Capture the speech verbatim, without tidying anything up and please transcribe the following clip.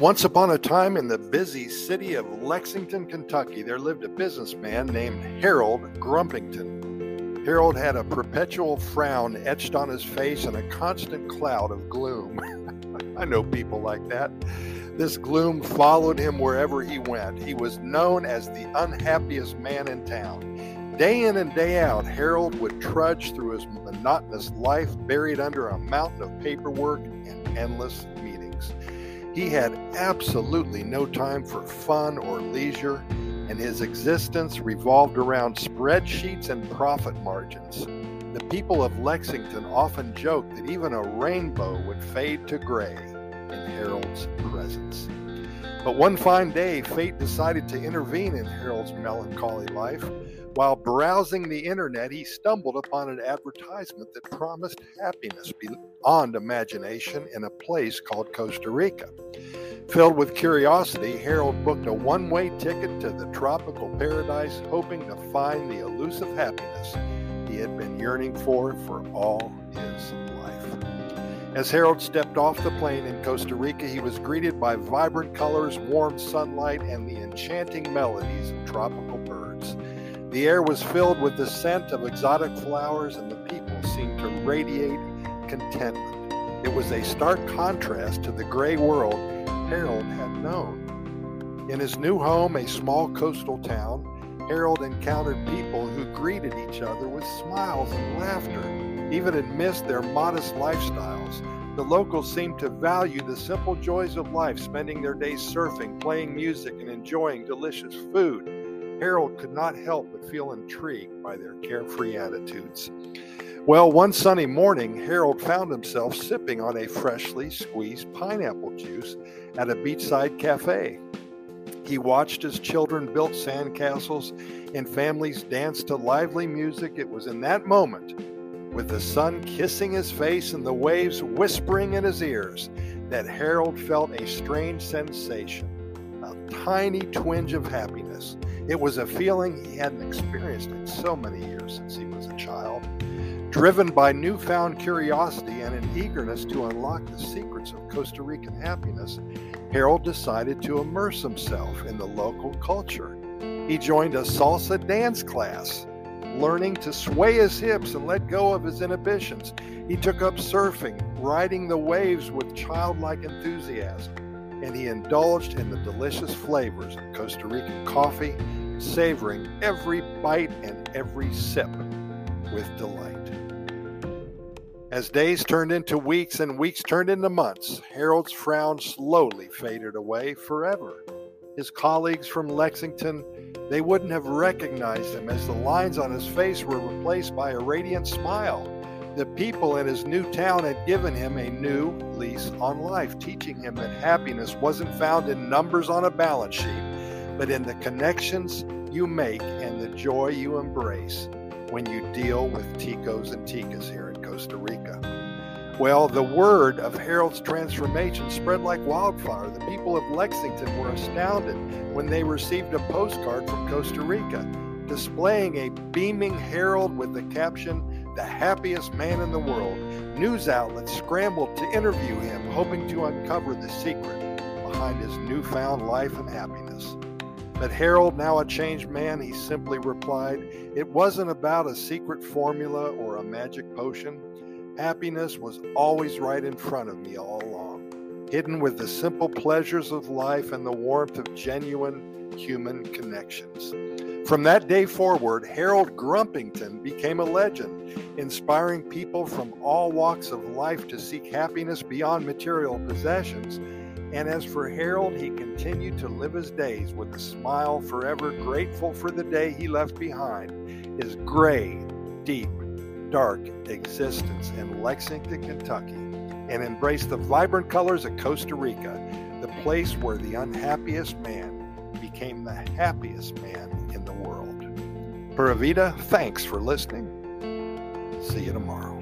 Once upon a time in the busy city of Lexington, Kentucky, there lived a businessman named Harold Grumpington. Harold had a perpetual frown etched on his face and a constant cloud of gloom. I know people like that. This gloom followed him wherever he went. He was known as the unhappiest man in town. Day in and day out, Harold would trudge through his monotonous life, buried under a mountain of paperwork and endless meetings. He had absolutely no time for fun or leisure, and his existence revolved around spreadsheets and profit margins. The people of Lexington often joked that even a rainbow would fade to gray in Harold's presence. But one fine day, fate decided to intervene in Harold's melancholy life. While browsing the internet, he stumbled upon an advertisement that promised happiness beyond imagination in a place called Costa Rica. Filled with curiosity, Harold booked a one-way ticket to the tropical paradise, hoping to find the elusive happiness he had been yearning for for all his life. As Harold stepped off the plane in Costa Rica, he was greeted by vibrant colors, warm sunlight, and the enchanting melodies of tropical birds. The air was filled with the scent of exotic flowers, and the people seemed to radiate contentment. It was a stark contrast to the gray world Harold had known. In his new home, a small coastal town, Harold encountered people who greeted each other with smiles and laughter, even amidst their modest lifestyles. The locals seemed to value the simple joys of life, spending their days surfing, playing music, and enjoying delicious food. Harold could not help but feel intrigued by their carefree attitudes. Well, one sunny morning, Harold found himself sipping on a freshly squeezed pineapple juice at a beachside cafe. He watched as children built sandcastles and families danced to lively music. It was in that moment, with the sun kissing his face and the waves whispering in his ears, that Harold felt a strange sensation, a tiny twinge of happiness. It was a feeling he hadn't experienced in so many years since he was a child. Driven by newfound curiosity and an eagerness to unlock the secrets of Costa Rican happiness, Harold decided to immerse himself in the local culture. He joined a salsa dance class, learning to sway his hips and let go of his inhibitions. He took up surfing, riding the waves with childlike enthusiasm, and he indulged in the delicious flavors of Costa Rican coffee, savoring every bite and every sip with delight. As days turned into weeks and weeks turned into months, Harold's frown slowly faded away forever. His colleagues from Lexington, they wouldn't have recognized him, as the lines on his face were replaced by a radiant smile. The people in his new town had given him a new lease on life, teaching him that happiness wasn't found in numbers on a balance sheet, but in the connections you make and the joy you embrace when you deal with Ticos and Ticas here in Costa Rica. Well, the word of Harold's transformation spread like wildfire. The people of Lexington were astounded when they received a postcard from Costa Rica, displaying a beaming Harold with the caption, "The happiest man in the world." News outlets scrambled to interview him, hoping to uncover the secret behind his newfound life and happiness. But Harold, now a changed man, he simply replied, "It wasn't about a secret formula or a magic potion. Happiness was always right in front of me all along, hidden with the simple pleasures of life and the warmth of genuine human connections." From that day forward, Harold Grumpington became a legend, inspiring people from all walks of life to seek happiness beyond material possessions. And as for Harold, he continued to live his days with a smile, forever grateful for the day he left behind his gray, deep, dark existence in Lexington, Kentucky, and embraced the vibrant colors of Costa Rica, the place where the unhappiest man became the happiest man in the world. Pura Vida, thanks for listening. See you tomorrow.